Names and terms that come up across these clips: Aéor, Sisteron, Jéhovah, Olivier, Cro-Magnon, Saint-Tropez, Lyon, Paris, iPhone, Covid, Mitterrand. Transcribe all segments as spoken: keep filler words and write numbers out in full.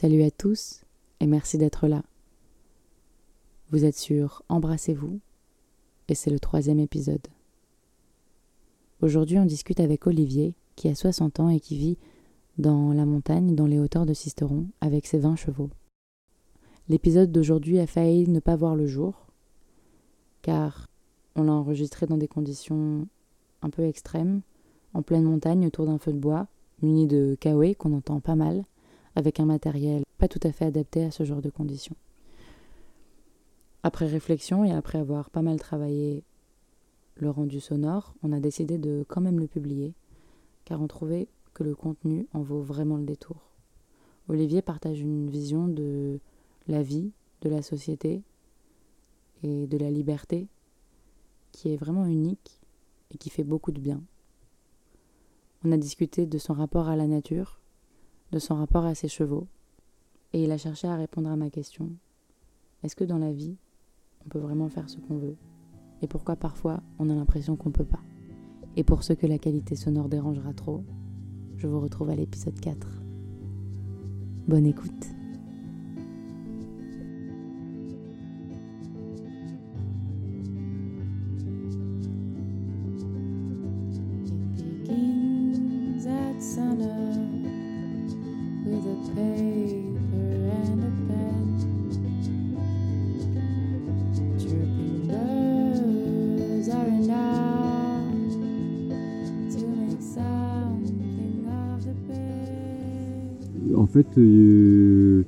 Salut à tous et merci d'être là. Vous êtes sur Embrassez-vous et c'est le troisième épisode. Aujourd'hui, on discute avec Olivier qui a soixante ans et qui vit dans la montagne, dans les hauteurs de Sisteron, avec ses vingt chevaux. L'épisode d'aujourd'hui a failli ne pas voir le jour car on l'a enregistré dans des conditions un peu extrêmes, en pleine montagne autour d'un feu de bois, muni de kawaii qu'on entend pas mal, avec un matériel pas tout à fait adapté à ce genre de conditions. Après réflexion et après avoir pas mal travaillé le rendu sonore, on a décidé de quand même le publier, car on trouvait que le contenu en vaut vraiment le détour. Olivier partage une vision de la vie, de la société et de la liberté qui est vraiment unique et qui fait beaucoup de bien. On a discuté de son rapport à la nature, de son rapport à ses chevaux, et il a cherché à répondre à ma question. Est-ce que dans la vie, on peut vraiment faire ce qu'on veut ? Et pourquoi parfois, on a l'impression qu'on ne peut pas ? Et pour ceux que la qualité sonore dérangera trop, je vous retrouve à l'épisode quatre. Bonne écoute. En fait, euh,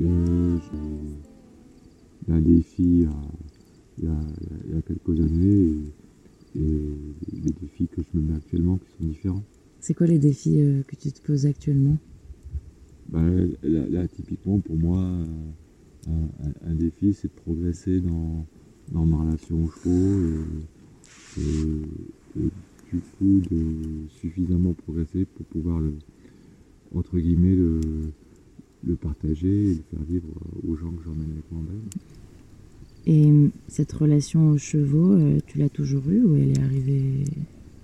euh, j'ai un défi il y, a, il y a quelques années et, et les défis que je me mets actuellement qui sont différents. C'est quoi les défis euh, que tu te poses actuellement ? Ben, là, là, typiquement, pour moi, un, un, un défi, c'est de progresser dans, dans ma relation aux chevaux et, et, et du coup de suffisamment progresser pour pouvoir le entre guillemets, le, le partager et le faire vivre aux gens que j'emmène avec moi-même. Et cette relation aux chevaux, tu l'as toujours eue ou elle est arrivée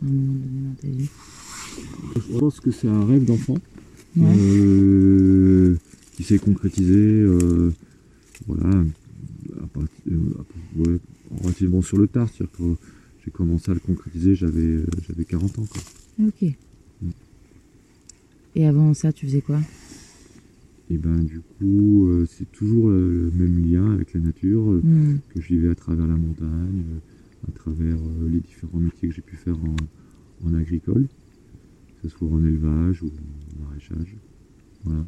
à un moment donné dans ta vie ? Je pense que c'est un rêve d'enfant ouais. euh, qui s'est concrétisé euh, voilà, à part, euh, ouais, relativement sur le tard. C'est-à-dire que j'ai commencé à le concrétiser, j'avais, j'avais quarante ans. Quoi. Ok. Et avant ça, tu faisais quoi ? Et ben du coup, euh, c'est toujours le même lien avec la nature euh, mmh. que je vivais à travers la montagne, euh, à travers euh, les différents métiers que j'ai pu faire en, en agricole, que ce soit en élevage ou en maraîchage. Voilà.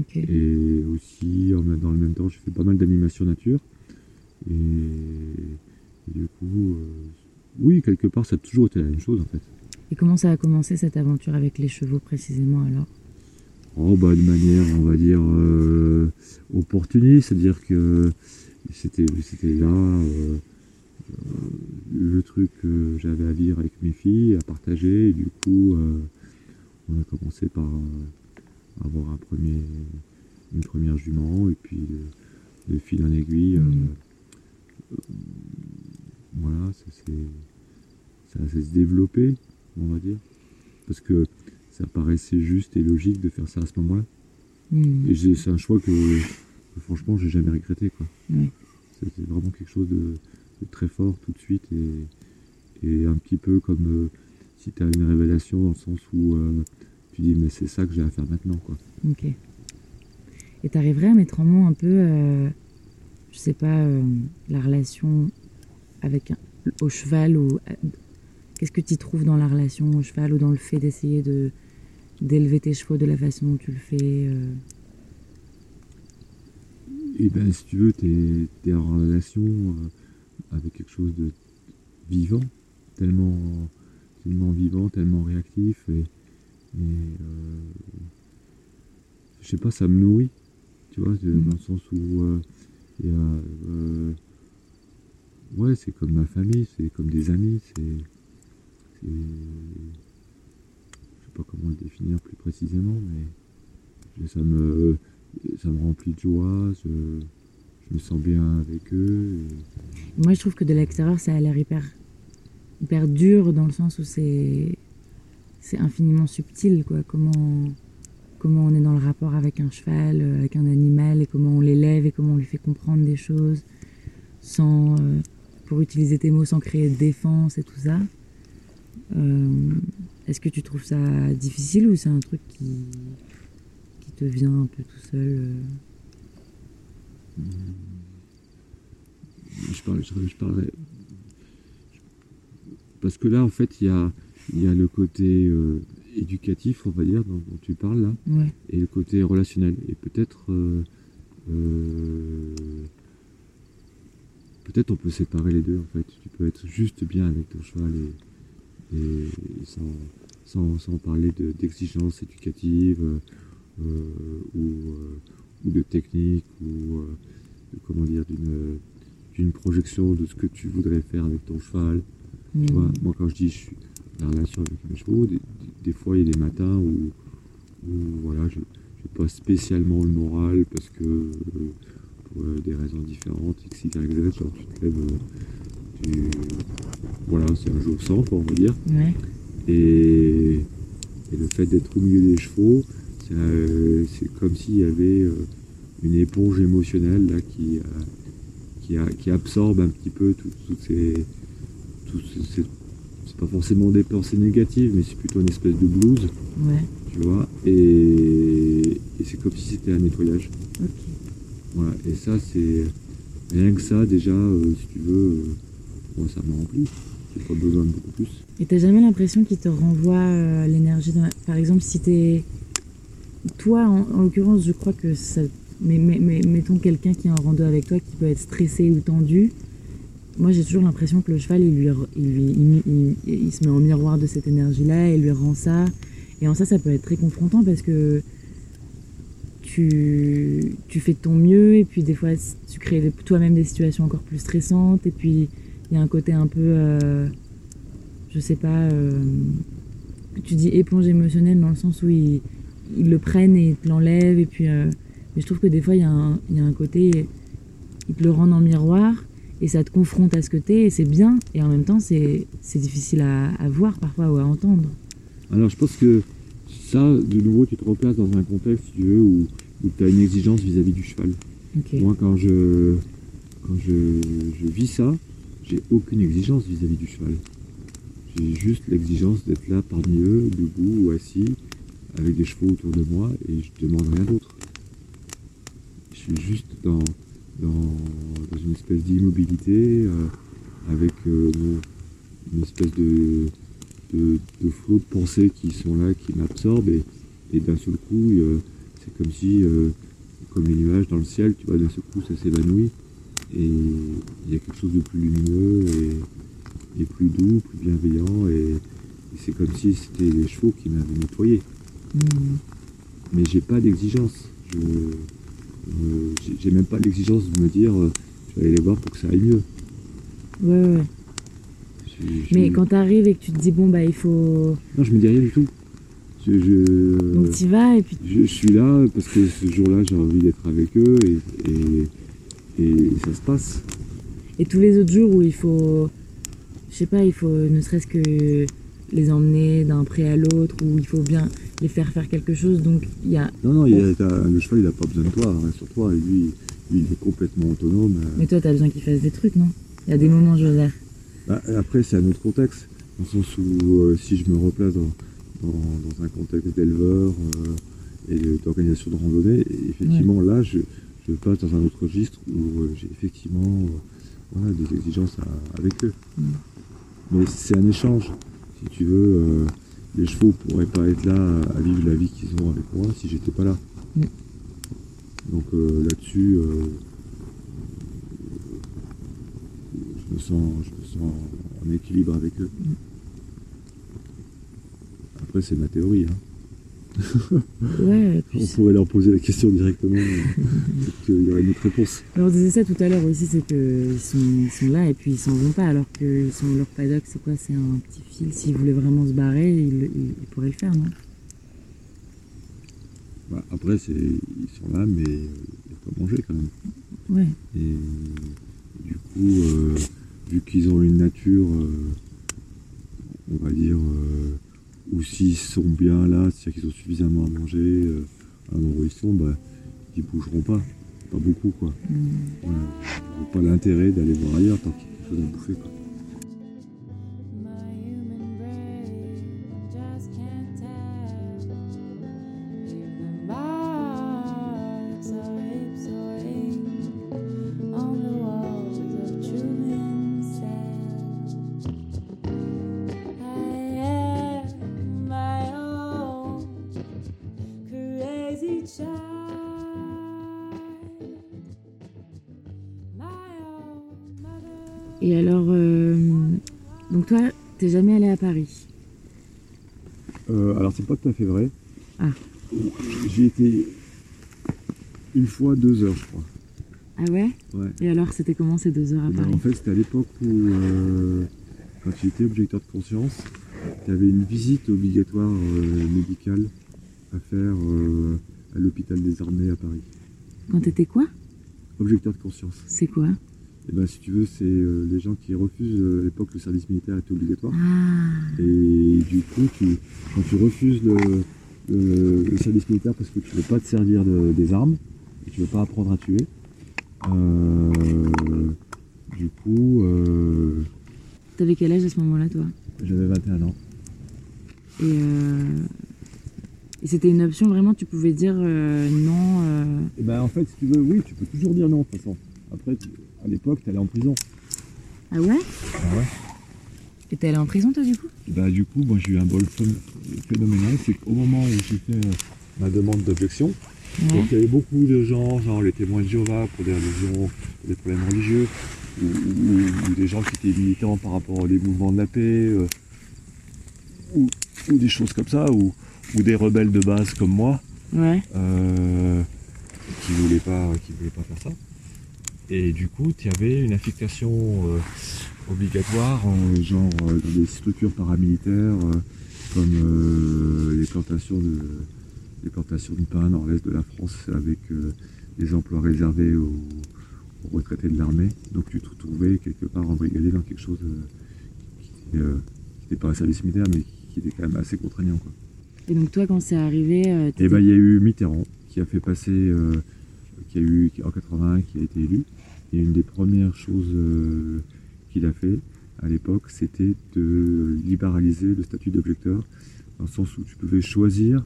Okay. Et aussi, en, dans le même temps, j'ai fait pas mal d'animation nature. Et, et du coup, euh, oui, quelque part, ça a toujours été la même chose en fait. Et comment ça a commencé cette aventure avec les chevaux précisément alors ? Oh bah de manière on va dire euh, opportuniste, c'est-à-dire que c'était, c'était là euh, le truc que j'avais à vivre avec mes filles, à partager et du coup euh, on a commencé par euh, avoir un premier, une première jument et puis euh, de fil en aiguille, euh, mmh. euh, voilà, ça, c'est, ça, ça s'est développé. On va dire, parce que ça paraissait juste et logique de faire ça à ce moment-là. Mmh. Et j'ai, c'est un choix que, que franchement, j'ai jamais regretté. Quoi. Mmh. C'était vraiment quelque chose de, de très fort tout de suite et, et un petit peu comme euh, si tu as une révélation dans le sens où euh, tu dis mais c'est ça que j'ai à faire maintenant. Quoi. Ok. Et tu arriverais à mettre en mots un peu, euh, je sais pas, euh, la relation avec un, au cheval ou qu'est-ce que tu trouves dans la relation au cheval ou dans le fait d'essayer de, d'élever tes chevaux de la façon dont tu le fais euh... Eh bien, si tu veux, t'es, t'es en relation euh, avec quelque chose de vivant, tellement, tellement vivant, tellement réactif. Et, et euh, je sais pas, ça me nourrit, tu vois, mmh. dans le sens où il euh, y a... Euh, ouais, c'est comme ma famille, c'est comme des amis, c'est... C'est... Je sais pas comment le définir plus précisément, mais ça me, ça me remplit de joie, je... je me sens bien avec eux. Et... Moi je trouve que de l'extérieur ça a l'air hyper, hyper dur dans le sens où c'est, c'est infiniment subtil. Quoi. Comment... comment on est dans le rapport avec un cheval, avec un animal, et comment on l'élève, et comment on lui fait comprendre des choses, sans, euh, pour utiliser tes mots, sans créer de défense et tout ça. Euh, est-ce que tu trouves ça difficile, ou c'est un truc qui, qui te vient un peu tout seul? euh... Je parle, je, je parlerai... Parce que là, en fait, il y a, y a le côté euh, éducatif, on va dire, dont, dont tu parles là, ouais. Et le côté relationnel. Et peut-être, euh, euh, peut-être on peut séparer les deux, en fait. Tu peux être juste bien avec ton cheval et, et sans, sans, sans parler de, d'exigence éducative euh, ou, euh, ou de technique ou, euh, de, comment dire, d'une, d'une projection de ce que tu voudrais faire avec ton cheval. Mmh. Tu vois, moi quand je dis je suis dans la relation avec mes chevaux, des, des, des fois il y a des matins où, où voilà, je n'ai pas spécialement le moral parce que euh, pour euh, des raisons différentes, X, Y, Z, genre tu te lèves, euh, tu... voilà, c'est un jour sans quoi, on va dire. Ouais. Et, et le fait d'être au milieu des chevaux, c'est, euh, c'est comme s'il y avait euh, une éponge émotionnelle là, qui, euh, qui, a, qui absorbe un petit peu tout, toutes ces... C'est, c'est, c'est pas forcément des pensées négatives, mais c'est plutôt une espèce de blues, ouais. Tu vois, et, et c'est comme si c'était un nettoyage. Okay. Voilà, et ça c'est, rien que ça déjà, euh, si tu veux, euh, bon, ça me remplit, j'ai pas besoin de beaucoup plus. Et t'as jamais l'impression qu'il te renvoie euh, l'énergie, dans la... par exemple si t'es, toi en, en l'occurrence je crois que ça, mais, mais, mais mettons quelqu'un qui est en rando avec toi, qui peut être stressé ou tendu, moi j'ai toujours l'impression que le cheval il, lui, il, lui, il, il, il se met en miroir de cette énergie là et lui rend ça, et en ça ça peut être très confrontant parce que tu, tu fais de ton mieux et puis des fois tu crées toi-même des situations encore plus stressantes, et puis il y a un côté un peu euh, je sais pas euh, tu dis éponge émotionnelle dans le sens où ils, ils le prennent et ils te l'enlèvent, et puis euh, mais je trouve que des fois il y a un, il y a un côté ils te le rendent en miroir. Et ça te confronte à ce que t'es, et c'est bien, et en même temps c'est, c'est difficile à, à voir parfois ou à entendre. Alors je pense que ça, de nouveau, tu te replaces dans un contexte, si tu veux, où, où tu as une exigence vis-à-vis du cheval. Okay. Moi quand je quand je, je vis ça, j'ai aucune exigence vis-à-vis du cheval. J'ai juste l'exigence d'être là parmi eux, debout ou assis, avec des chevaux autour de moi, et je demande rien d'autre. Je suis juste dans... Dans, dans une espèce d'immobilité, euh, avec euh, une espèce de, de, de flot de pensées qui sont là, qui m'absorbent, et, et d'un seul coup, euh, c'est comme si, euh, comme les nuages dans le ciel, tu vois, d'un seul coup ça s'évanouit, et il y a quelque chose de plus lumineux, et, et plus doux, plus bienveillant, et, et c'est comme si c'était les chevaux qui m'avaient nettoyé. Mmh. Mais j'ai pas d'exigence. Je, Euh, j'ai, j'ai même pas l'exigence de me dire euh, je vais aller les voir pour que ça aille mieux. Ouais, ouais. Je, je... Mais quand t'arrives et que tu te dis bon bah il faut... Non, je me dis rien du tout. Je, je... Donc t'y vas et puis... Je, je suis là parce que ce jour-là j'ai envie d'être avec eux et, et, et ça se passe. Et tous les autres jours où il faut... Je sais pas, il faut ne serait-ce que les emmener d'un pré à l'autre, où il faut bien... les faire faire quelque chose, donc il y a... Non, non, il y a, le cheval, il n'a pas besoin de toi, reste sur toi, et lui, lui, il est complètement autonome. Mais toi, tu as besoin qu'il fasse des trucs, non? Il y a des moments, Joseph. Bah, après, c'est un autre contexte, dans le sens où, euh, si je me replace dans, dans, dans un contexte d'éleveur euh, et d'organisation de randonnée, effectivement, ouais. Là, je, je passe dans un autre registre où euh, j'ai effectivement euh, voilà, des exigences à, avec eux. Ouais. Mais c'est un échange, si tu veux... Euh, les chevaux pourraient pas être là à vivre la vie qu'ils ont avec moi si j'étais pas là. Mm. Donc euh, là-dessus, euh, je me sens, je me sens en équilibre avec eux. Mm. Après, c'est ma théorie. Hein. Ouais, on pourrait leur poser la question directement, peut-être qu'il y aurait une autre réponse. Alors, on disait ça tout à l'heure aussi, c'est qu'ils sont, ils sont là et puis ils s'en vont pas, alors que sont, leur paddock, c'est quoi? C'est un petit fil. S'ils voulaient vraiment se barrer, ils, ils, ils pourraient le faire, non? Bah, après, c'est, ils sont là, mais euh, ils n'ont pas mangé quand même. Ouais. Et, et du coup, euh, vu qu'ils ont une nature, euh, on va dire, euh, ou s'ils sont bien là, c'est-à-dire qu'ils ont suffisamment à manger, euh, à l'endroit où ils sont, bah, ils bougeront pas, pas beaucoup quoi. Mmh. Voilà. Ils n'ont pas l'intérêt d'aller voir ailleurs tant qu'il y a quelque chose à bouffer quoi. Et alors, euh, donc toi, t'es jamais allé à Paris? euh, Alors c'est pas tout à fait vrai. Ah. J'ai été une fois deux heures, je crois. Ah ouais? Ouais. Et alors, c'était comment ces deux heures à Paris? Ben, en fait, c'était à l'époque où, euh, quand j'étais objecteur de conscience, t'avais une visite obligatoire euh, médicale à faire euh, à l'hôpital des armées à Paris. Quand t'étais quoi? Objecteur de conscience. C'est quoi? Eh ben, si tu veux, c'est euh, les gens qui refusent, euh, à l'époque, le service militaire était obligatoire. Ah. Et du coup, tu, quand tu refuses le, le, le service militaire parce que tu ne veux pas te servir de, des armes, et tu ne veux pas apprendre à tuer, euh, du coup... Euh, t'avais quel âge à ce moment-là, toi? J'avais vingt et un ans. Et, euh, et c'était une option, vraiment, tu pouvais dire euh, non euh... Eh ben, en fait, si tu veux, oui, tu peux toujours dire non, de toute façon. Après, tu... À l'époque, t'allais en prison. Ah ouais? Ah ouais. Et t'es allé en prison, toi, du coup? Bah, du coup, moi, j'ai eu un bol phénoménal. C'est qu'au moment où j'ai fait euh, ma demande d'objection, ouais. Donc il y avait beaucoup de gens, genre les témoins de Jéhovah pour des religions, des problèmes religieux, ou, ou, ou des gens qui étaient militants par rapport aux mouvements de la paix, euh, ou, ou des choses comme ça, ou, ou des rebelles de base comme moi, ouais. euh, qui voulaient pas, qui voulaient pas faire ça. Et du coup, il y avait une affectation euh, obligatoire, en, genre euh, dans des structures paramilitaires, euh, comme euh, les, plantations de, les plantations de pain dans l'est de la France, avec euh, des emplois réservés aux, aux retraités de l'armée. Donc tu te retrouvais quelque part embrigadé dans quelque chose euh, qui n'était euh, pas un service militaire, mais qui était quand même assez contraignant, quoi. Et donc toi, quand c'est arrivé... Euh, et ben, il y a eu Mitterrand qui a fait passer... Euh, qui a eu en quatre-vingt-un qui a été élu, et une des premières choses euh, qu'il a fait à l'époque, c'était de libéraliser le statut d'objecteur, dans le sens où tu pouvais choisir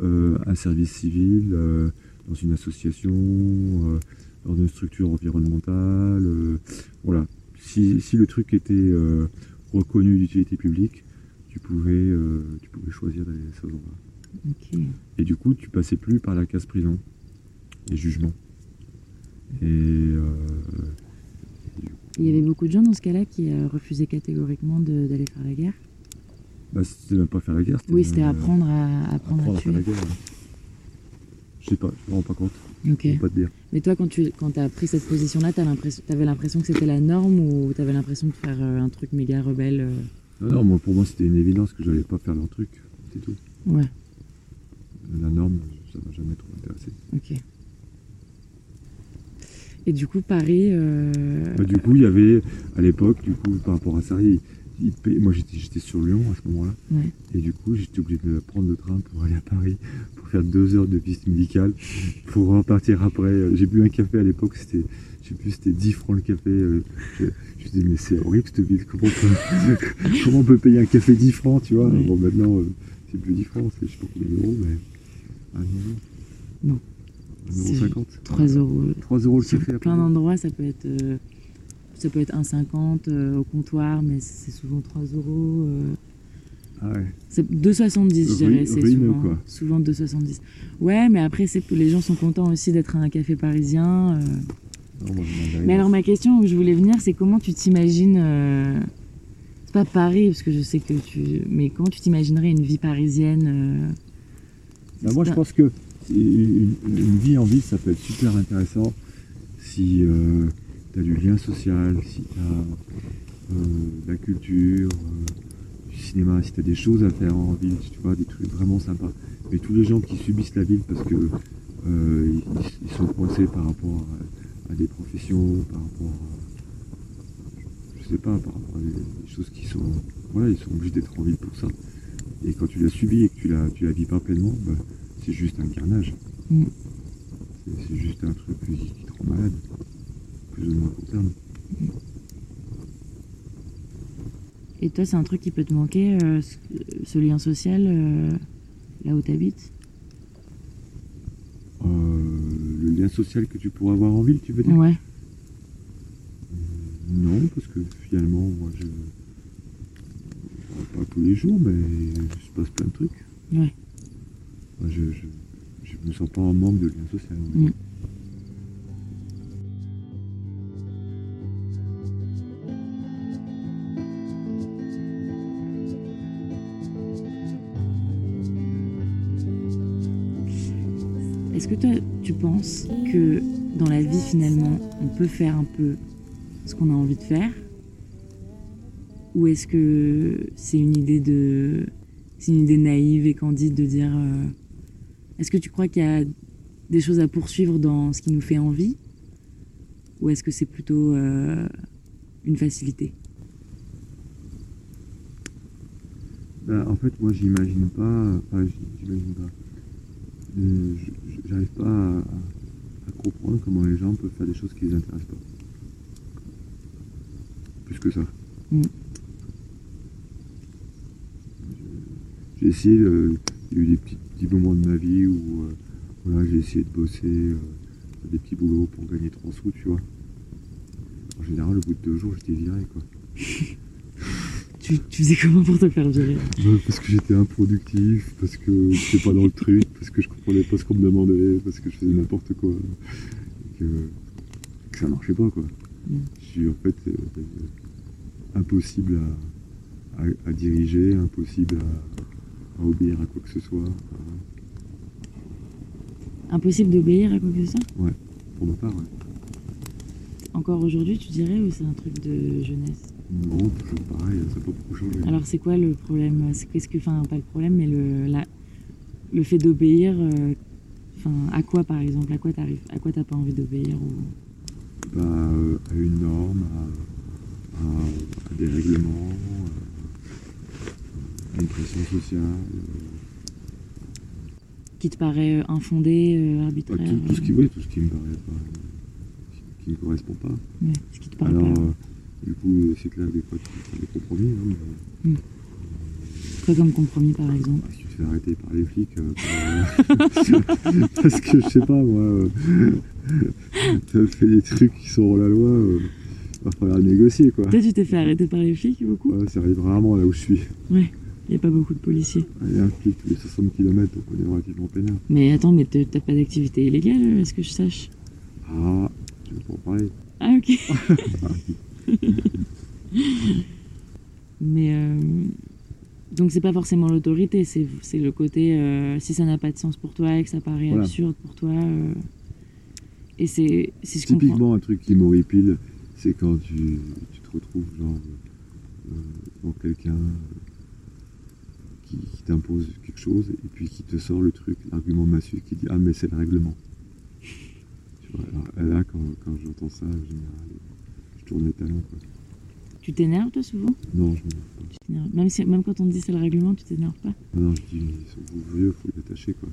euh, un service civil euh, dans une association, euh, dans une structure environnementale, euh, voilà. Si, si le truc était euh, reconnu d'utilité publique, tu pouvais, euh, tu pouvais choisir d'aller à ce endroit-là. Okay. Et du coup, tu passais plus par la case prison. Les jugements. Et, euh, et il y avait beaucoup de gens dans ce cas-là qui euh, refusaient catégoriquement de, d'aller faire la guerre. Bah, c'était même pas faire la guerre. C'était oui, c'était euh, apprendre à apprendre, apprendre à, à tuer. Faire la guerre. Ouais. Je sais pas, je me rends pas compte. Ok. Je peux pas te dire. Mais toi, quand tu quand t'as pris cette position-là, t'as l'impression, t'avais l'impression que c'était la norme, ou t'avais l'impression de faire euh, un truc méga rebelle? Euh... Non, non, moi, pour moi, c'était une évidence que j'allais pas faire leur truc, c'est tout. Ouais. La norme, ça m'a jamais trop intéressé. Ok. Et du coup, Paris... Euh... Bah, du coup, il y avait, à l'époque, du coup, par rapport à ça, il, il payait, moi j'étais, j'étais sur Lyon à ce moment-là, ouais. Et du coup, j'étais obligé de prendre le train pour aller à Paris, pour faire deux heures de visite médicale, pour repartir après. J'ai bu un café à l'époque, c'était, je sais plus, c'était dix francs le café. Je me suis dit, mais c'est horrible cette ville, comment on peut, comment on peut payer un café dix francs, tu vois? Ouais. Bon, maintenant, c'est plus dix francs, c'est je sais pas combien d'euros, mais... un euro. Non. un euro cinquante. trois euros. trois euros le café. Sur plein d'endroits, ça peut être, euh, ça peut être un euro cinquante euh, au comptoir, mais c'est souvent trois euros. Euh, ah ouais. C'est deux euros soixante-dix, je dirais. C'est souvent, quoi. Souvent deux euros soixante-dix. Ouais, mais après, c'est, les gens sont contents aussi d'être à un café parisien. Euh. Non, moi, mais alors, ma question où je voulais venir, c'est comment tu t'imagines... Euh, c'est pas Paris, parce que je sais que tu... Mais comment tu t'imaginerais une vie parisienne? euh, bah, Moi, un... je pense que... Une, une vie en ville, ça peut être super intéressant si euh, tu as du lien social, si tu as euh, de la culture, euh, du cinéma, si tu as des choses à faire en ville, tu vois, des trucs vraiment sympas. Mais tous les gens qui subissent la ville parce que euh, ils, ils sont coincés par rapport à, à des professions, par rapport à, je sais pas, par rapport à des, des choses qui sont... Voilà, ils sont obligés d'être en ville pour ça. Et quand tu l'as subie et que tu la, tu la vis pas pleinement, bah, c'est juste un carnage. Mm. C'est juste un truc qui te rend malade, plus ou moins à court terme. Mm. Et toi, c'est un truc qui peut te manquer, euh, ce, ce lien social, euh, là où tu habites? euh, Le lien social que tu pourrais avoir en ville, tu veux dire? Ouais. Non, parce que finalement, moi, je... Pas tous les jours, mais il se passe plein de trucs. Ouais. Moi, je, je, je me sens pas en manque de lien social. Mm. Est-ce que toi, tu penses que dans la vie, finalement, on peut faire un peu ce qu'on a envie de faire? Ou est-ce que c'est une idée de, c'est une idée naïve et candide de dire... Euh, est-ce que tu crois qu'il y a des choses à poursuivre dans ce qui nous fait envie? Ou est-ce que c'est plutôt euh, une facilité? Ben, en fait, moi, j'imagine pas... Enfin, j'imagine pas... Euh, j'arrive pas à, à comprendre comment les gens peuvent faire des choses qui les intéressent pas. Plus que ça. Mm. J'ai essayé, euh, il y a eu des petits, petits moments de ma vie où euh, voilà, j'ai essayé de bosser euh, des petits boulots pour gagner trois sous, tu vois. En général, au bout de deux jours, j'étais viré, quoi. Tu, tu faisais comment pour te faire virer? Ouais, parce que j'étais improductif, parce que j'étais pas dans le truc, parce que je comprenais pas ce qu'on me demandait, parce que je faisais n'importe quoi. Et que, que ça marchait pas, quoi. Mm. Je suis en fait euh, euh, impossible à, à, à diriger, impossible à... à obéir à quoi que ce soit. Euh... Impossible d'obéir à quoi que ce soit? Ouais, pour ma part, ouais. Encore aujourd'hui, tu dirais, ou c'est un truc de jeunesse? Non, toujours pareil, ça peut beaucoup changer. Alors c'est quoi le problème? Qu'est-ce que, enfin, pas le problème, mais le, la, le fait d'obéir, euh, enfin, à quoi par exemple? À quoi t'arrives? À quoi t'as pas envie d'obéir ou... Bah, euh, à une norme, à, à, à des règlements, euh... une pression sociale. Euh... Qui te paraît infondée, euh, arbitraire? Bah, tout, tout, ce qui, oui, tout ce qui me paraît pas. Qui, qui me correspond pas. Ouais, ce qui te paraît. Alors, pas. Euh, du coup, c'est clair des fois, tu fais des compromis. Hein, mais... mm. Quoi comme compromis, par exemple? Bah, si tu te fais arrêter par les flics. Euh, par... Parce que, je sais pas, moi, euh... t'as fait des trucs qui sont hors la loi. Euh... Il va falloir négocier, quoi. Toi, tu t'es fait arrêter par les flics, beaucoup? Ouais, ça arrive rarement là où je suis. Ouais. Il n'y a pas beaucoup de policiers. Il y a un flic tous les soixante kilomètres, donc on est relativement peinard. Mais attends, mais t'as pas d'activité illégale, est-ce que je sache? Ah, je veux pas en parler. Ah, ok. Mais euh, donc c'est pas forcément l'autorité, c'est, c'est le côté euh, si ça n'a pas de sens pour toi et que ça paraît voilà. absurde pour toi. Euh, et c'est, si je Typiquement, comprends. Un truc qui m'horripile, c'est quand tu, tu te retrouves genre euh, devant quelqu'un qui, qui t'impose quelque chose et puis qui te sort le truc, l'argument massue qui dit ah mais c'est le règlement. Tu vois, alors là quand, quand j'entends ça, en général, je tourne les talons, quoi. Tu t'énerves toi souvent? Non, je m'énerve pas. Tu t'énerves. Même, si, même quand on te dit c'est le règlement, tu t'énerves pas? Non, je dis ils sont vieux, faut les attacher, quoi.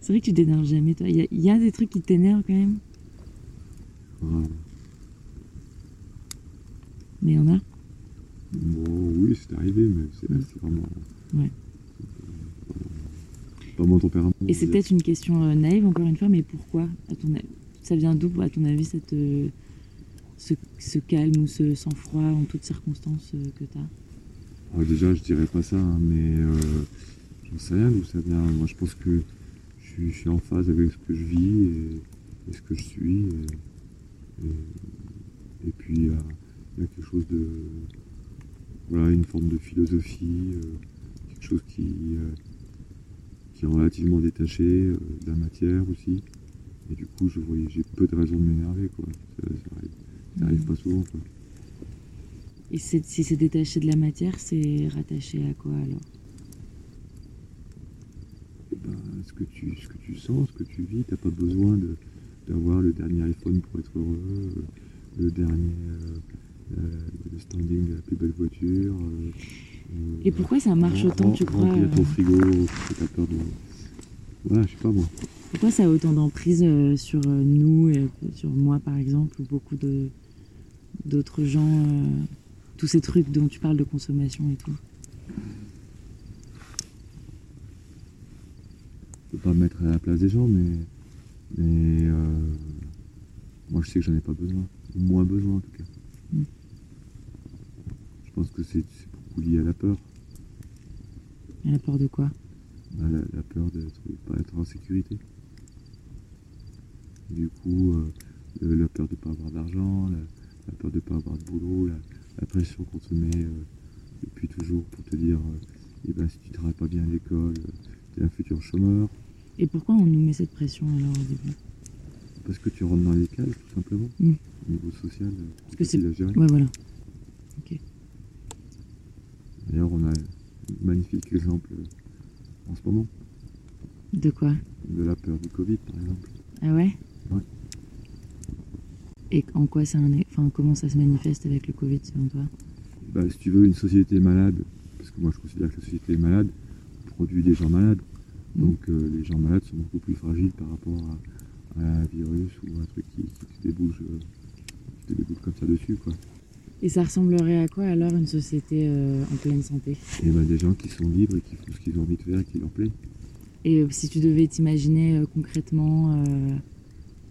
C'est vrai que tu t'énerves jamais toi. Il y, y a des trucs qui t'énervent quand même? Rarement. Mais il y en a? Bon, oui, c'est arrivé, mais c'est, c'est vraiment... Ouais. C'est pas mon tempérament. Et c'est peut-être une question naïve, encore une fois, mais pourquoi, à ton avis, ça vient d'où, à ton avis, cette, ce, ce calme ou ce sang-froid en toutes circonstances que t'as? Alors déjà, je dirais pas ça, hein, mais euh, j'en sais rien d'où ça vient. Moi, je pense que je suis, je suis en phase avec ce que je vis et, et ce que je suis. Et, et, et puis, il y a, il y a quelque chose de... Voilà, une forme de philosophie, euh, quelque chose qui, euh, qui est relativement détaché euh, de la matière aussi. Et du coup, je voyais, j'ai peu de raisons de m'énerver, quoi. Ça, ça arrive, ça arrive mmh. pas souvent, quoi. Et c'est, si c'est détaché de la matière, c'est rattaché à quoi, alors? Et ben, ce que tu, ce que tu sens, ce que tu vis, t'as pas besoin de, d'avoir le dernier iPhone pour être heureux, euh, le dernier... Euh, euh, standing de la plus belle voiture. Euh, Et pourquoi ça marche autant, tu crois ? Remplir ton frigo, t'as peur de... Voilà, je sais pas moi. Pourquoi ça a autant d'emprise euh, sur euh, nous, et, sur moi par exemple, ou beaucoup de, d'autres gens, euh, tous ces trucs dont tu parles de consommation et tout ? Je peux pas me mettre à la place des gens, mais, mais euh, moi je sais que j'en ai pas besoin, ou moins besoin en tout cas. Mm. Je pense que c'est, c'est beaucoup lié à la peur. À la peur de quoi ? À la, la peur de ne pas être en sécurité. Du coup, euh, le, la peur de ne pas avoir d'argent, la, la peur de ne pas avoir de boulot, la, la pression qu'on te met euh, depuis toujours pour te dire euh, eh ben, si tu ne travailles pas bien à l'école, euh, tu es un futur chômeur. Et pourquoi on nous met cette pression alors au début ? Parce que tu rentres dans les cases, tout simplement. Mmh. Au niveau social, c'est facile à gérer. Ouais, voilà. Okay. D'ailleurs, on a un magnifique exemple en ce moment. De quoi ? De la peur du Covid, par exemple. Ah ouais ? Ouais. Et en quoi ça un... enfin, comment ça se manifeste avec le Covid, selon toi ? Bah, si tu veux, une société malade, parce que moi je considère que la société est malade, produit des gens malades. Mmh. Donc euh, les gens malades sont beaucoup plus fragiles par rapport à, à un virus ou un truc qui, qui te débouche, euh, qui te débouche comme ça dessus, quoi. Et ça ressemblerait à quoi alors une société euh, en pleine santé ? Eh ben, des gens qui sont libres et qui font ce qu'ils ont envie de faire et qui leur plaît. Et euh, si tu devais t'imaginer euh, concrètement, euh,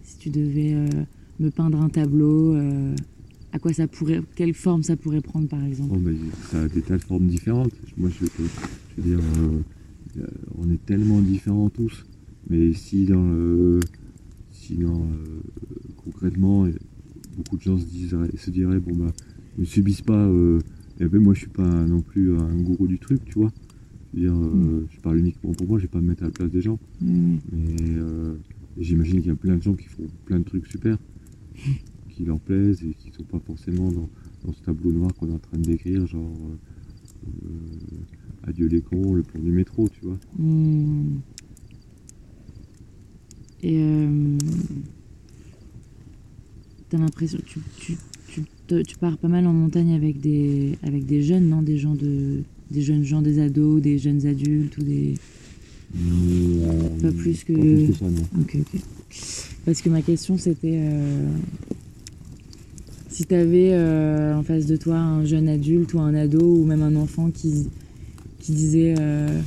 si tu devais euh, me peindre un tableau, euh, à quoi ça pourrait, quelle forme ça pourrait prendre par exemple ? Oh, ben, ça a des tas de formes différentes. Moi je veux, je veux dire, euh, on est tellement différents tous. Mais si dans le, si dans euh, concrètement, beaucoup de gens se diraient, se diraient bon bah ne subissent pas, euh, et ben moi je suis pas un, non plus un gourou du truc, tu vois. Je veux dire, euh, mmh. je parle uniquement pour moi, je vais pas me mettre à la place des gens. Mmh. Mais euh, j'imagine qu'il y a plein de gens qui font plein de trucs super, qui leur plaisent et qui sont pas forcément dans, dans ce tableau noir qu'on est en train de décrire, genre euh, euh, adieu les cons, le plan du métro, tu vois. Mmh. Et euh, t'as l'impression, tu, tu... Tu pars pas mal en montagne avec des avec des jeunes, non ? Des gens de des jeunes gens, des ados, des jeunes adultes ou des... Non, pas plus que... Pas plus que ça, non. Ok, ok. Parce que ma question, c'était... Euh, si t'avais euh, en face de toi un jeune adulte ou un ado ou même un enfant qui, qui disait... Euh,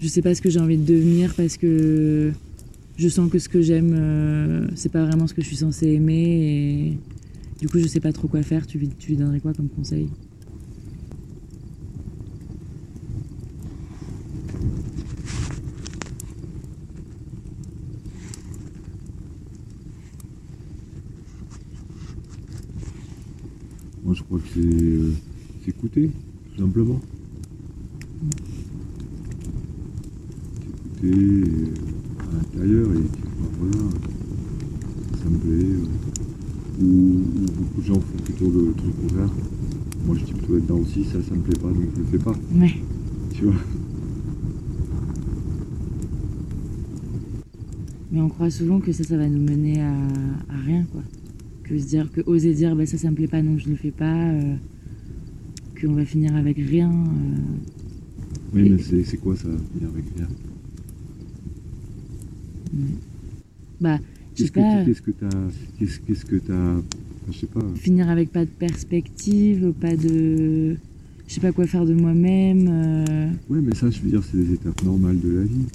je sais pas ce que j'ai envie de devenir parce que je sens que ce que j'aime, euh, c'est pas vraiment ce que je suis censé aimer et... Du coup, je sais pas trop quoi faire, tu lui, tu lui donnerais quoi comme conseil ? Moi, je crois que c'est euh, s'écouter, tout simplement. S'écouter euh, à l'intérieur et voilà, ça me plaît. Euh. Où beaucoup de gens font plutôt le truc contraire. Moi je dis plutôt être dedans aussi, ça ça me plaît pas donc je le fais pas. Ouais. Tu vois. Mais on croit souvent que ça ça va nous mener à, à rien quoi. Que se dire, que oser dire bah ça ça me plaît pas donc je le fais pas, euh, qu'on va finir avec rien. Euh, oui et... mais c'est, c'est quoi ça, finir avec rien ? Ouais. Bah. Qu'est-ce que, qu'est-ce que t'as, qu'est-ce, qu'est-ce que t'as, je sais pas. Finir avec pas de perspective, pas de, je sais pas quoi faire de moi-même. Euh... Ouais, mais ça, je veux dire, c'est des étapes normales de la vie.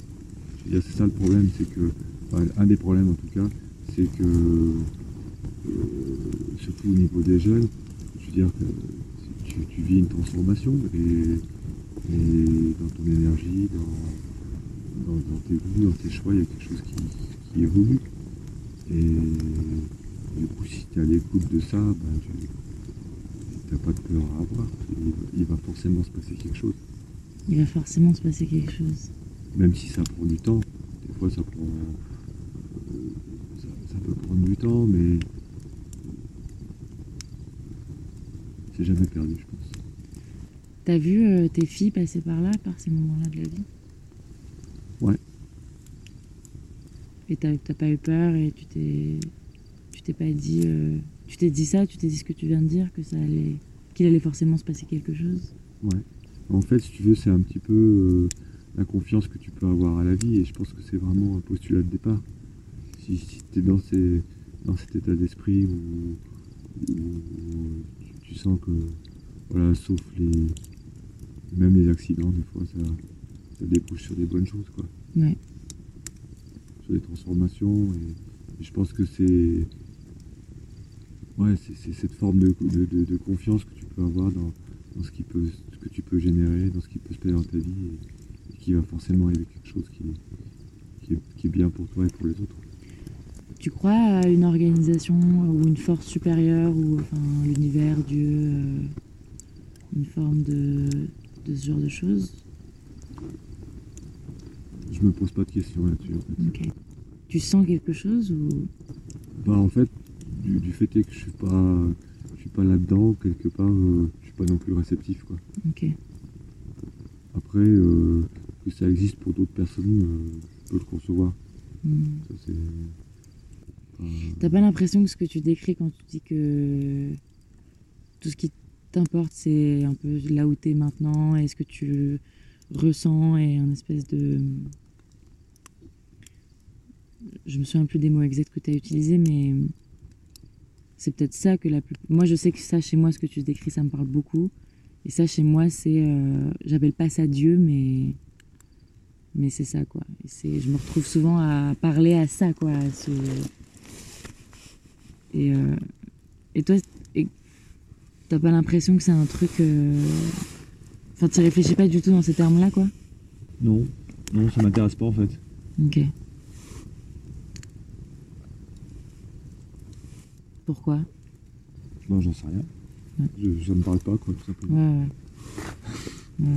Je veux dire, c'est ça le problème, c'est que, enfin, un des problèmes en tout cas, c'est que, euh, surtout au niveau des jeunes, je veux dire, que tu, tu vis une transformation et, et dans ton énergie, dans, dans, dans tes goûts, dans tes choix, il y a quelque chose qui, qui évolue. Et du coup, si tu es à l'écoute de ça, ben, tu n'as pas de peur à avoir. Il, il va forcément se passer quelque chose. Il va forcément se passer quelque chose. Même si ça prend du temps. Des fois, ça, prend, euh, ça, ça peut prendre du temps, mais c'est jamais perdu, je pense. T'as vu euh, tes filles passer par là, par ces moments-là de la vie ? Ouais. Et t'as, t'as pas eu peur et tu t'es, tu t'es pas dit euh, Tu t'es dit ça, tu t'es dit ce que tu viens de dire, que ça allait, qu'il allait forcément se passer quelque chose. Ouais. En fait, si tu veux, c'est un petit peu euh, la confiance que tu peux avoir à la vie, et je pense que c'est vraiment un postulat de départ. Si, si tu es dans, ces, dans cet état d'esprit où, où, où tu, tu sens que, voilà, sauf les, même les accidents, des fois, ça, ça débouche sur des bonnes choses, quoi. Ouais. Sur des transformations, et, et je pense que c'est... Ouais, c'est, c'est cette forme de, de, de, de confiance que tu peux avoir dans, dans ce, qui peut, ce que tu peux générer, dans ce qui peut se passer dans ta vie, et, et qui va forcément arriver quelque chose qui, qui, est, qui est bien pour toi et pour les autres. Tu crois à une organisation ou une force supérieure, ou enfin l'univers, Dieu, euh, une forme de, de ce genre de choses? Je me pose pas de questions là-dessus, en fait. Okay. Tu sens quelque chose ou... Bah en fait, Du, du fait est que je suis pas, je suis pas là-dedans, quelque part, euh, je suis pas non plus réceptif, quoi. Ok. Après, euh, que ça existe pour d'autres personnes, euh, je peux le concevoir. Mmh. Ça, c'est, euh... T'as pas l'impression que ce que tu décris quand tu dis que tout ce qui t'importe, c'est un peu là où t'es maintenant, et ce que tu ressens, et un espèce de... Je me souviens plus des mots exacts que t'as utilisés, mais... C'est peut-être ça que la plus... Moi, je sais que ça, chez moi, ce que tu décris, ça me parle beaucoup. Et ça, chez moi, c'est... Euh... J'appelle pas ça Dieu, mais... Mais c'est ça, quoi. Et c'est... Je me retrouve souvent à parler à ça, quoi. À ce... Et, euh... Et toi, et... t'as pas l'impression que c'est un truc... Euh... Enfin, tu réfléchis pas du tout dans ces termes-là, quoi? Non. Non, ça m'intéresse pas, en fait. Ok. Pourquoi ? Ben, j'en sais rien. Ouais. Je, ça me parle pas, quoi, tout simplement. Ouais, ouais. ouais.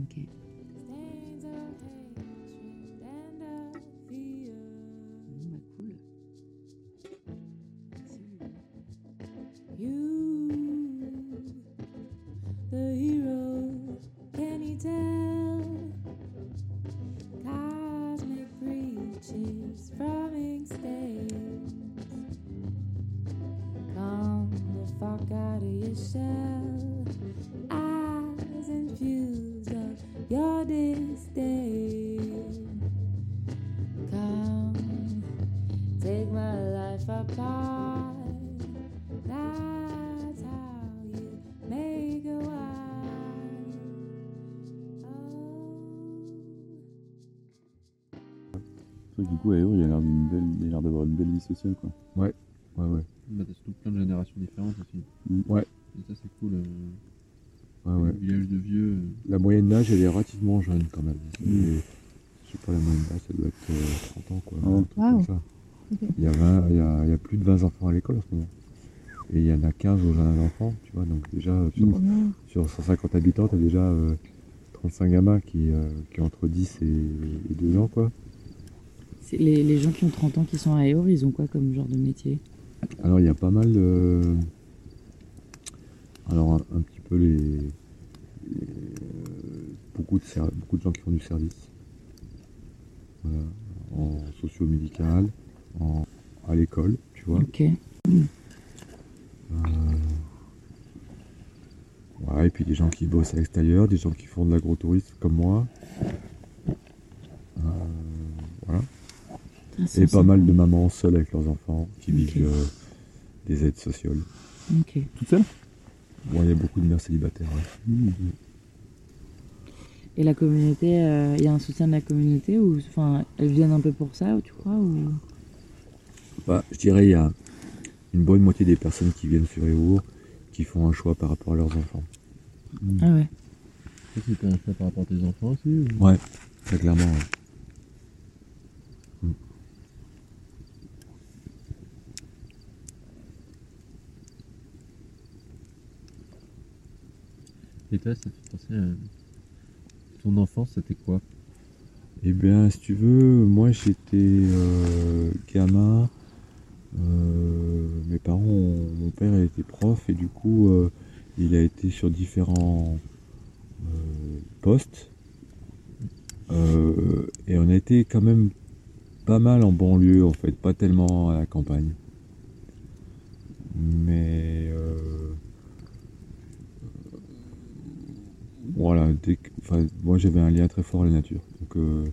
Ok. Du coup, à eux, il y a l'air d'une belle, il a l'air d'avoir une belle vie sociale, quoi. Ouais, ouais, ouais. Bah, t'as surtout plein de générations différentes aussi. Mmh. Ouais. Et ça, c'est cool. Euh... Ouais, ouais. Le village de vieux. Euh... La moyenne d'âge, elle est relativement jeune quand même. Mmh. Et, je sais pas, la moyenne d'âge, ça doit être euh, trente ans, quoi. Ah, un truc wow. Comme ça. Okay. Il y a vingt, il y a, il y a plus de vingt enfants à l'école en ce moment. Et il y en a quinze au jardin d'enfants, tu vois. Donc, déjà, sur, mmh. sur cent cinquante habitants, t'as déjà euh, trente-cinq gamins qui, euh, qui ont entre dix et deux ans, quoi. Les, les gens qui ont trente ans qui sont à Aéor, ils ont quoi comme genre de métier? Alors il y a pas mal de... Alors un, un petit peu les... les... Beaucoup, de ser... Beaucoup de gens qui font du service. Voilà. En socio-médical, en... à l'école, tu vois. Ok. Euh... Ouais, et puis des gens qui bossent à l'extérieur, des gens qui font de l'agrotourisme comme moi. Euh... Voilà. Ah, et pas mal de mamans seules avec leurs enfants qui okay. vivent euh, des aides sociales. Ok. Toutes seules ? Bon, il y a beaucoup de mères célibataires. Ouais. Mmh. Et la communauté, il euh, y a un soutien de la communauté ou enfin, elles viennent un peu pour ça, tu crois ou... Bah, je dirais il y a une bonne moitié des personnes qui viennent sur Aéor qui font un choix par rapport à leurs enfants. Mmh. Ah ouais. Est-ce que tu as un choix par rapport à tes enfants aussi ou... Ouais, très clairement. Ouais. Et toi, ça fait penser à ton enfance, c'était quoi? Eh bien, si tu veux, moi j'étais euh, gamin, euh, mes parents, ont, mon père il était prof et du coup, euh, il a été sur différents euh, postes euh, et on a été quand même pas mal en banlieue en fait, pas tellement à la campagne. Mais euh, voilà, dès que, enfin, moi j'avais un lien très fort à la nature. Donc euh,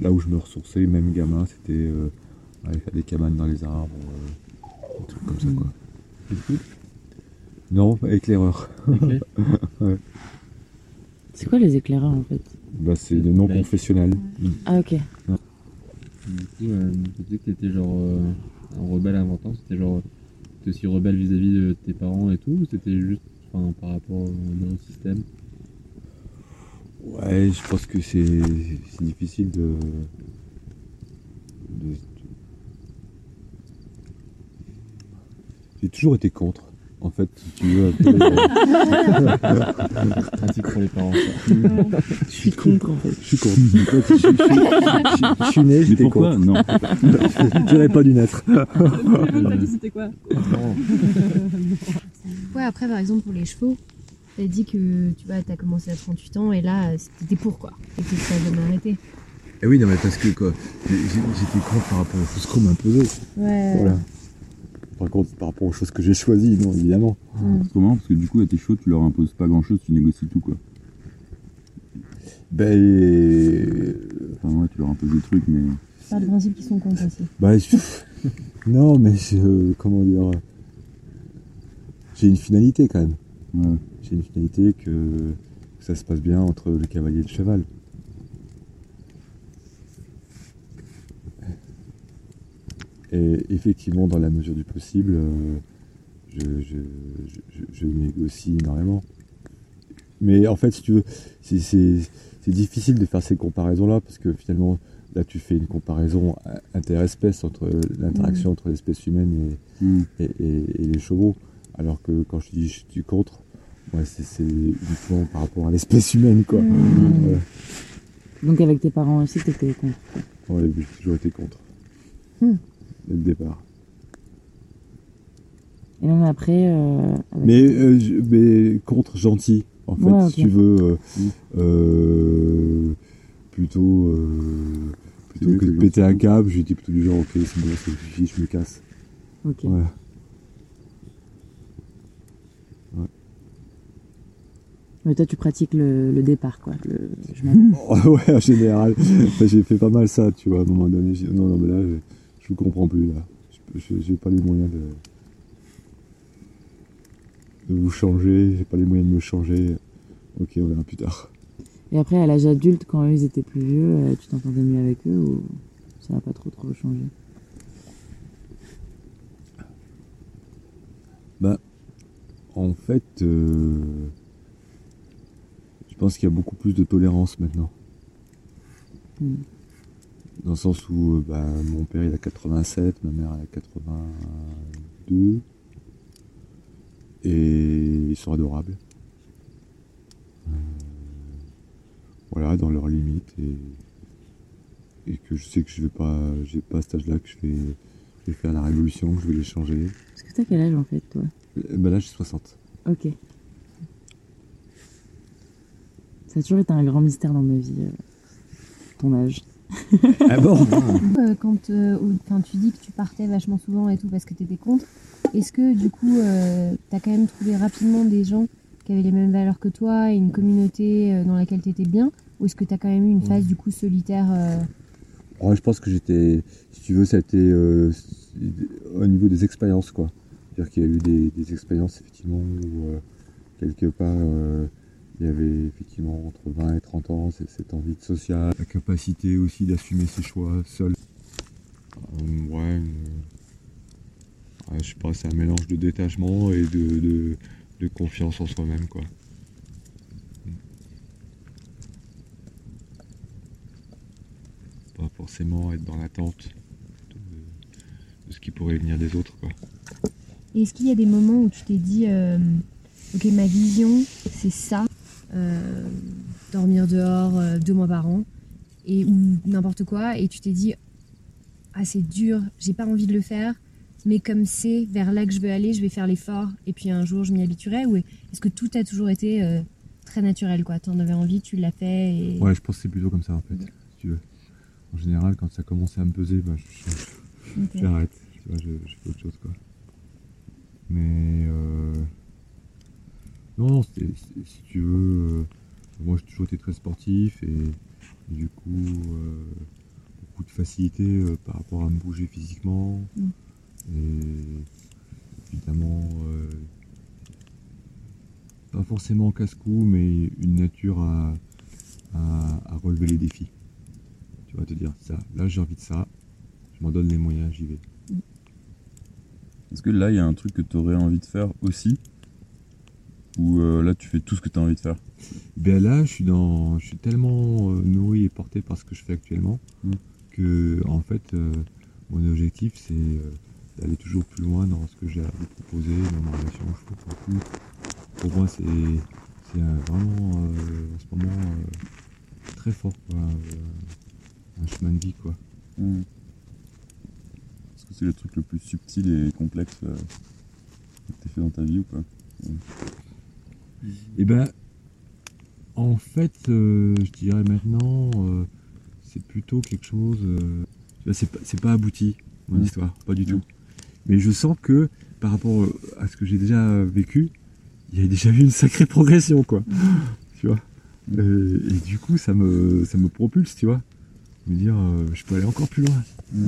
là où je me ressourçais, même gamin, c'était euh, avec des cabanes dans les arbres, euh, des trucs comme ça quoi. Mmh. Non, éclaireur. Okay. Ouais. C'est quoi les éclaireurs en fait? Bah c'est des non-confessionnels. Mmh. Ah ok. Ouais. Du coup, euh, tu disais que t'étais genre euh, un rebelle à vingt ans, c'était genre t'es aussi rebelle vis-à-vis -vis de tes parents et tout, ou c'était juste enfin, par rapport au, au système? Ouais, je pense que c'est difficile de, de... J'ai toujours été contre, en fait, si tu veux. Pratique pour les parents. Ça. Je suis contre, en fait. Je suis contre. Je, je, je, je, je, je suis né, j'étais contre. Non. Je n'aurais pas dû naître. T'as dit c'était quoi? Non. Ouais, après, par exemple, pour les chevaux, t'as dit que tu vois, t'as commencé à trente-huit ans et là, t'étais pour quoi? Et que ça a jamais arrêté. Eh oui, non, mais parce que quoi, j'étais contre par rapport aux choses qu'on m'imposait. Ouais. Voilà. Par contre, par rapport aux choses que j'ai choisies, non, évidemment. Mmh. C'est trop marrant parce que du coup, à tes chevaux, tu leur imposes pas grand chose, tu négocies tout, quoi. Ben. Enfin, ouais, tu leur imposes des trucs, mais. Pas de principe qui sont contre aussi. Ben, je... non, mais je. Comment dire. J'ai une finalité quand même. Ouais. J'ai une finalité que... que ça se passe bien entre le cavalier et le cheval. Et effectivement, dans la mesure du possible, euh, je, je, je, je négocie énormément. Mais en fait, si tu veux, c'est difficile de faire ces comparaisons-là, parce que finalement, là, tu fais une comparaison interespèce entre l'interaction mmh. entre l'espèce humaine et, mmh. et, et, et les chevaux. Alors que quand je dis je suis contre, ouais, c'est uniquement par rapport à l'espèce humaine, quoi. Mmh. Voilà. Donc avec tes parents aussi, tu étais contre? Oui, j'ai toujours été contre. Mmh. Dès le départ. Et même après... Euh, mais, euh, je, mais contre gentil, en fait, ouais, okay. Si tu veux. Euh, oui. euh, plutôt euh, plutôt que de péter un câble, j'étais plutôt du genre, ok, c'est bon, ça suffit, je me casse. Ok. Voilà. Ouais. Mais toi, tu pratiques le, le départ, quoi. Le, je ouais, en général. J'ai fait pas mal ça, tu vois, à un moment donné. Non, non, mais là... Je ne comprends plus là, je n'ai pas les moyens de, de vous changer, j'ai pas les moyens de me changer, ok on verra plus tard. Et après à l'âge adulte, quand eux ils étaient plus vieux, tu t'entendais mieux avec eux ou ça n'a pas trop trop changé? Ben, en fait, euh, je pense qu'il y a beaucoup plus de tolérance maintenant. Hmm. Dans le sens où bah, mon père il a quatre-vingt-sept, ma mère elle a quatre-vingt-deux, et ils sont adorables. Euh, voilà, dans leurs limites, et, et que je sais que je vais pas, j'ai pas cet âge-là que je vais, je vais faire la révolution, que je vais les changer. Parce que t'as quel âge en fait toi? Ben là j'ai soixante. Ok. Ça a toujours été un grand mystère dans ma vie, euh, ton âge. Ah bon? Quand euh, tu dis que tu partais vachement souvent et tout parce que t'étais contre, est-ce que du coup euh, t'as quand même trouvé rapidement des gens qui avaient les mêmes valeurs que toi et une communauté dans laquelle t'étais bien, ou est-ce que t'as quand même eu une phase du coup solitaire? euh... oh, Je pense que j'étais, si tu veux, ça a été euh, au niveau des expériences quoi. C'est-à-dire qu'il y a eu des, des expériences effectivement où euh, quelque part. Euh, Il y avait effectivement entre vingt et trente ans cette envie de social, la capacité aussi d'assumer ses choix seul. Euh, ouais, euh, ouais, je sais pas, c'est un mélange de détachement et de, de, de confiance en soi-même quoi. Pas forcément être dans l'attente de, de ce qui pourrait venir des autres quoi. Est-ce qu'il y a des moments où tu t'es dit euh, ok ma vision c'est ça? Euh, dormir dehors euh, deux mois par an et ou n'importe quoi et tu t'es dit ah c'est dur, j'ai pas envie de le faire mais comme c'est vers là que je veux aller je vais faire l'effort et puis un jour je m'y habituerai, ou est-ce que tout a toujours été euh, très naturel quoi, t'en avais envie, tu l'as fait et... Ouais je pense que c'est plutôt comme ça en fait si tu veux. en général, quand ça commençait à me peser, bah, j'arrête. Okay. Tu vois, je, je fais autre chose, quoi. Mais euh, non, non, c'était, c'était, si tu veux, euh, moi j'ai toujours été très sportif et, et du coup, euh, beaucoup de facilité euh, par rapport à me bouger physiquement. Mm. Et évidemment, euh, pas forcément casse-cou, mais une nature à, à, à relever les défis. Tu vas te dire, ça, là j'ai envie de ça, je m'en donne les moyens, j'y vais. Est-ce que là, il y a un truc que tu aurais envie de faire aussi? Ou euh, là, tu fais tout ce que tu as envie de faire? Ben là, je suis, dans, je suis tellement euh, nourri et porté par ce que je fais actuellement mmh. que, en fait, euh, mon objectif, c'est euh, d'aller toujours plus loin dans ce que j'ai à vous proposer, dans ma relation au foot, au foot. Pour moi, c'est, c'est euh, vraiment, euh, en ce moment, euh, très fort, quoi, euh, un chemin de vie, quoi. Mmh. C'est le truc le plus subtil et complexe euh, que tu as fait dans ta vie ou pas? Ouais. Et ben, en fait, euh, je dirais maintenant, euh, c'est plutôt quelque chose. Euh, c'est, pas, c'est pas abouti, mon ouais. histoire, pas du tout. Ouais. Mais je sens que par rapport à ce que j'ai déjà vécu, il y a déjà eu une sacrée progression, quoi. Tu vois. Et, et du coup, ça me, ça me propulse, tu vois. Me dire, euh, je peux aller encore plus loin. Ouais.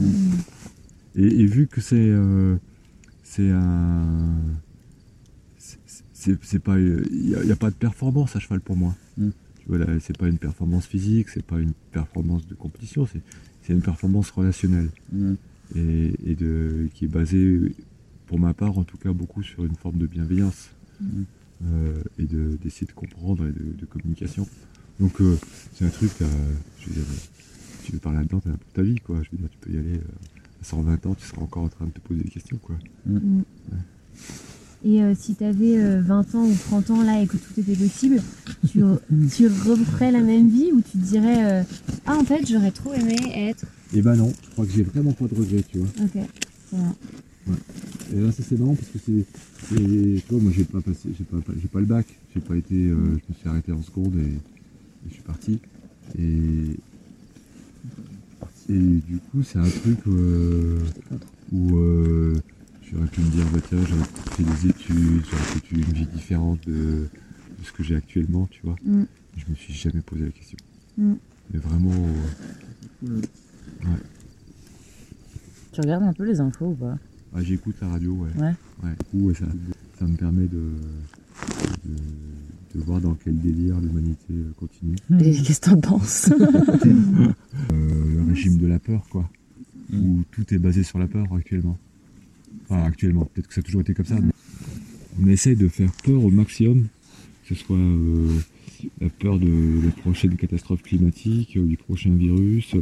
Et, et vu que c'est euh, c'est un c'est, c'est, c'est pas il n'y a, a pas de performance à cheval pour moi. Mm. Tu vois là, c'est pas une performance physique, c'est pas une performance de compétition, c'est c'est une performance relationnelle mm. et, et de qui est basée pour ma part en tout cas beaucoup sur une forme de bienveillance mm. euh, et de d'essayer de comprendre et de, de communication. Donc euh, c'est un truc euh, je veux dire, tu veux parler là-dedans, t'as pour ta vie quoi. Je veux dire tu peux y aller. Euh, cent vingt ans, tu seras encore en train de te poser des questions, quoi. Mmh. Mmh. Ouais. Et euh, si tu avais euh, vingt ans ou trente ans, là, et que tout était possible, tu, re- tu referais la même vie ou tu te dirais euh, « Ah, en fait, j'aurais trop aimé être... » Eh ben non, je crois que j'ai vraiment pas de regrets, tu vois. Ok, voilà. Ouais. Et là, ça, c'est marrant, parce que c'est... c'est tu vois, moi, j'ai pas passé, j'ai pas, j'ai pas le bac. J'ai pas été... Euh, mmh. Je me suis arrêté en seconde et, et je suis parti. Et... Et du coup, c'est un truc euh, où euh, j'aurais pu me dire, bah tiens, j'aurais fait des études, j'aurais fait une vie différente de, de ce que j'ai actuellement, tu vois. Mm. Je me suis jamais posé la question. Mm. Mais vraiment... Euh, mm. ouais. Tu regardes un peu les infos ou pas? Ah, j'écoute la radio, ouais. Ouais. Ouais. Ouh, ouais, ça, ça me permet de... de de voir dans quel délire l'humanité continue. Et qu'est-ce que t'en penses? euh, Le régime de la peur, quoi. Mm. Où tout est basé sur la peur actuellement. Enfin, actuellement, peut-être que ça a toujours été comme ça. Mm. Mais on essaie de faire peur au maximum, que ce soit euh, la peur de la prochaine catastrophe climatique, du prochain virus, euh,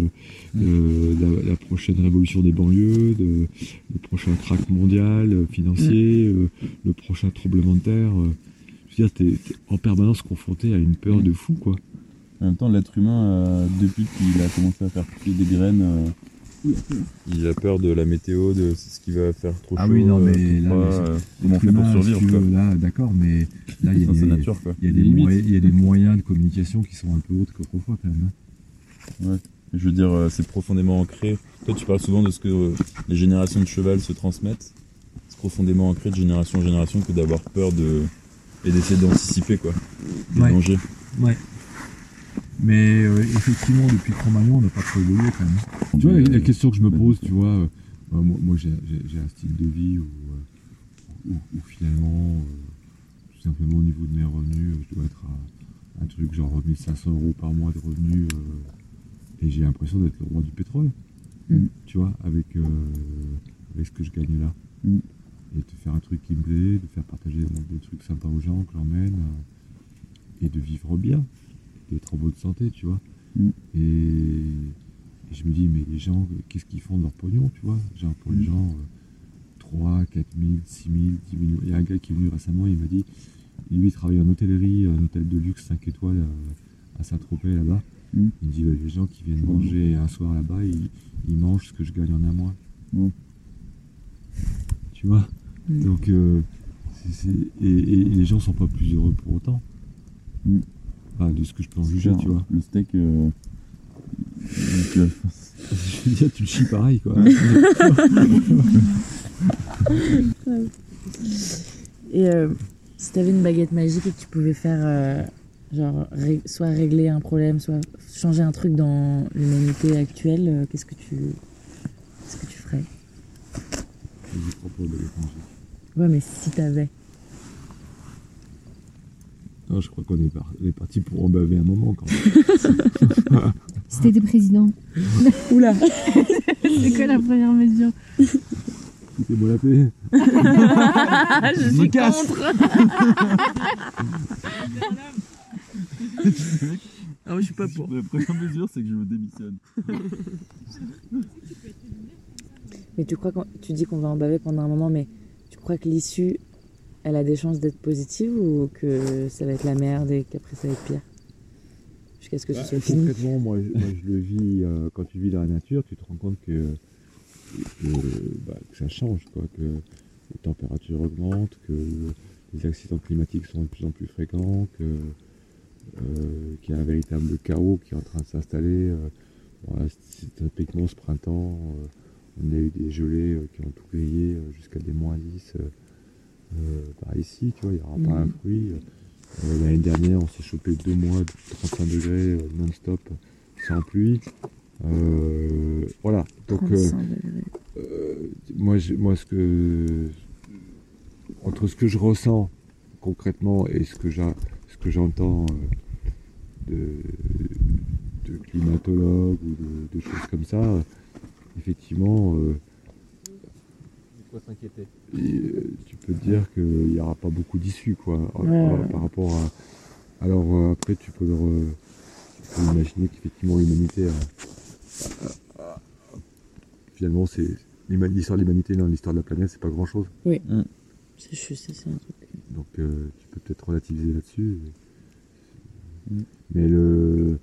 mm. euh, la, la prochaine révolution des banlieues, de, le prochain krach mondial, euh, financier, mm. euh, le prochain tremblement de terre. Euh, T'es, t'es en permanence confronté à une peur de fou, quoi. En même temps, l'être humain, euh, depuis qu'il a commencé à faire pousser des graines, euh, oui. il a peur de la météo, de ce qu'il va faire trop ah chaud. Ah oui, non, mais euh, là, pas, mais euh, comment on fait pour survivre, si tu veux, là, d'accord, mais là, il y, y, y a des moyens de communication qui sont un peu autres qu'autrefois, quand même. Hein. Ouais, je veux dire, euh, c'est profondément ancré. Toi, tu parles souvent de ce que euh, les générations de cheval se transmettent. C'est profondément ancré de génération en génération que d'avoir peur de... et d'essayer d'anticiper quoi, des ouais. dangers. Ouais. Mais euh, effectivement, depuis Cro-Magnon, on n'a pas trop évolué quand même. Tu vois, la, la question que je me pose, tu vois, euh, moi, moi j'ai, j'ai un style de vie où, où, où finalement, euh, tout simplement au niveau de mes revenus, je dois être à un truc genre mille cinq cents euros par mois de revenus euh, et j'ai l'impression d'être le roi du pétrole, mm. tu vois, avec, euh, avec ce que je gagne là. Mm. Et de faire un truc qui me plaît, de faire partager des trucs sympas aux gens, que j'emmène, euh, et de vivre bien, d'être en bonne santé, tu vois. Mm. Et, et je me dis, mais les gens, qu'est-ce qu'ils font de leur pognon, tu vois? Genre pour mm. les gens, euh, trois, quatre mille, six mille, dix mille, il y a un gars qui est venu récemment, il m'a dit, lui il travaille en hôtellerie, un hôtel de luxe cinq étoiles à, à Saint-Tropez là-bas. Mm. Il me dit, bah, les gens qui viennent manger un soir là-bas, ils, ils mangent ce que je gagne en un mois. Mm. Tu vois? Donc, euh, c'est, c'est, et, et les gens sont pas plus heureux pour autant. Mm. Ah, de ce que je peux en juger, tu vois. Le steak, euh, donc, euh, Je veux dire, tu le chies pareil, quoi. Et euh, si t'avais une baguette magique et que tu pouvais faire, euh, genre, ré- soit régler un problème, soit changer un truc dans l'humanité actuelle, euh, qu'est-ce que tu, qu'est-ce que tu ferais ? Je crois pas aux baguettes magiques. Ouais, mais si t'avais. Non, je crois qu'on est, par- est parti pour en baver un moment quand même. C'était des présidents. Oula. C'est quoi la première mesure ? C'était bon la paix. Je, je suis contre. Ah, je suis pas pour. La première mesure, c'est que je me démissionne. Mais tu crois qu'on, tu dis qu'on va en baver pendant un moment, mais tu crois que l'issue, elle a des chances d'être positive ou que ça va être la merde et qu'après ça va être pire ? Jusqu'à ce que bah, ce soit fini. Concrètement, moi, moi je le vis, euh, quand tu vis dans la nature, tu te rends compte que, que, bah, que ça change, quoi, que les températures augmentent, que les accidents climatiques sont de plus en plus fréquents, que, euh, qu'il y a un véritable chaos qui est en train de s'installer. Euh, voilà, c'est typiquement ce printemps, euh, on a eu des gelées euh, qui ont tout grillé euh, jusqu'à des moins dix. Euh, Euh, par ici, tu vois, il n'y aura mmh. pas un fruit. Euh, l'année dernière, on s'est chopé deux mois de trente-cinq degrés euh, non-stop, sans pluie. Euh, voilà. Donc, euh, euh, moi, je, moi, ce que entre ce que je ressens concrètement et ce que, j'a, ce que j'entends euh, de, de climatologues ou de, de choses comme ça, euh, effectivement. Euh, s'inquiéter. Et, euh, tu peux te dire qu'il n'y aura pas beaucoup d'issues quoi ouais, euh, ouais. par rapport à alors euh, après tu peux, leur, euh, tu peux imaginer qu'effectivement l'humanité euh, euh, euh, finalement c'est l'histoire de l'humanité dans l'histoire de la planète c'est pas grand chose oui mmh. c'est juste c'est un truc donc euh, tu peux peut-être relativiser là-dessus mais, mmh. mais le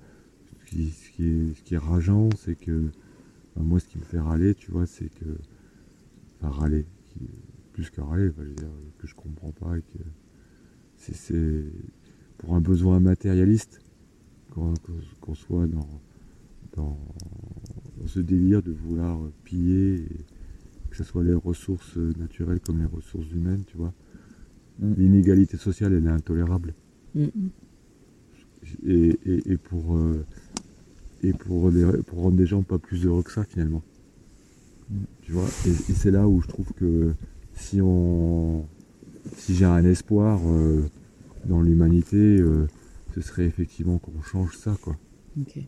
ce qui, ce, qui est, ce qui est rageant c'est que ben, moi ce qui me fait râler tu vois c'est que à râler, qui, plus qu'à râler, enfin, je veux dire, que je comprends pas et que c'est, c'est pour un besoin matérialiste qu'on, qu'on soit dans, dans, dans ce délire de vouloir piller, et que ce soit les ressources naturelles comme les ressources humaines, tu vois. Mmh. L'inégalité sociale, elle est intolérable. Mmh. Et, et, et, pour, euh, et pour, les, pour rendre des gens pas plus heureux que ça, finalement. Tu vois, et, et c'est là où je trouve que si on, si j'ai un espoir euh, dans l'humanité, euh, ce serait effectivement qu'on change ça, quoi. Ok.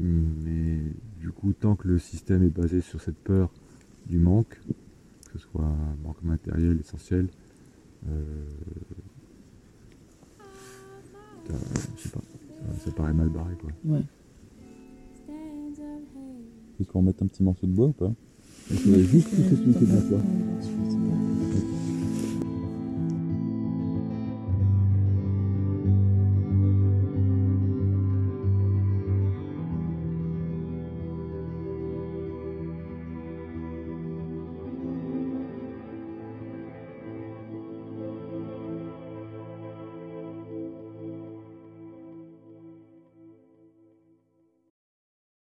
Mais du coup, tant que le système est basé sur cette peur du manque, que ce soit un manque matériel essentiel, euh, je sais pas, ça, ça paraît mal barré, quoi. Ouais. Est-ce qu'on va mettre un petit morceau de bois ou pas ? Est-ce qu'on va juste pousser celui qui est bien là ?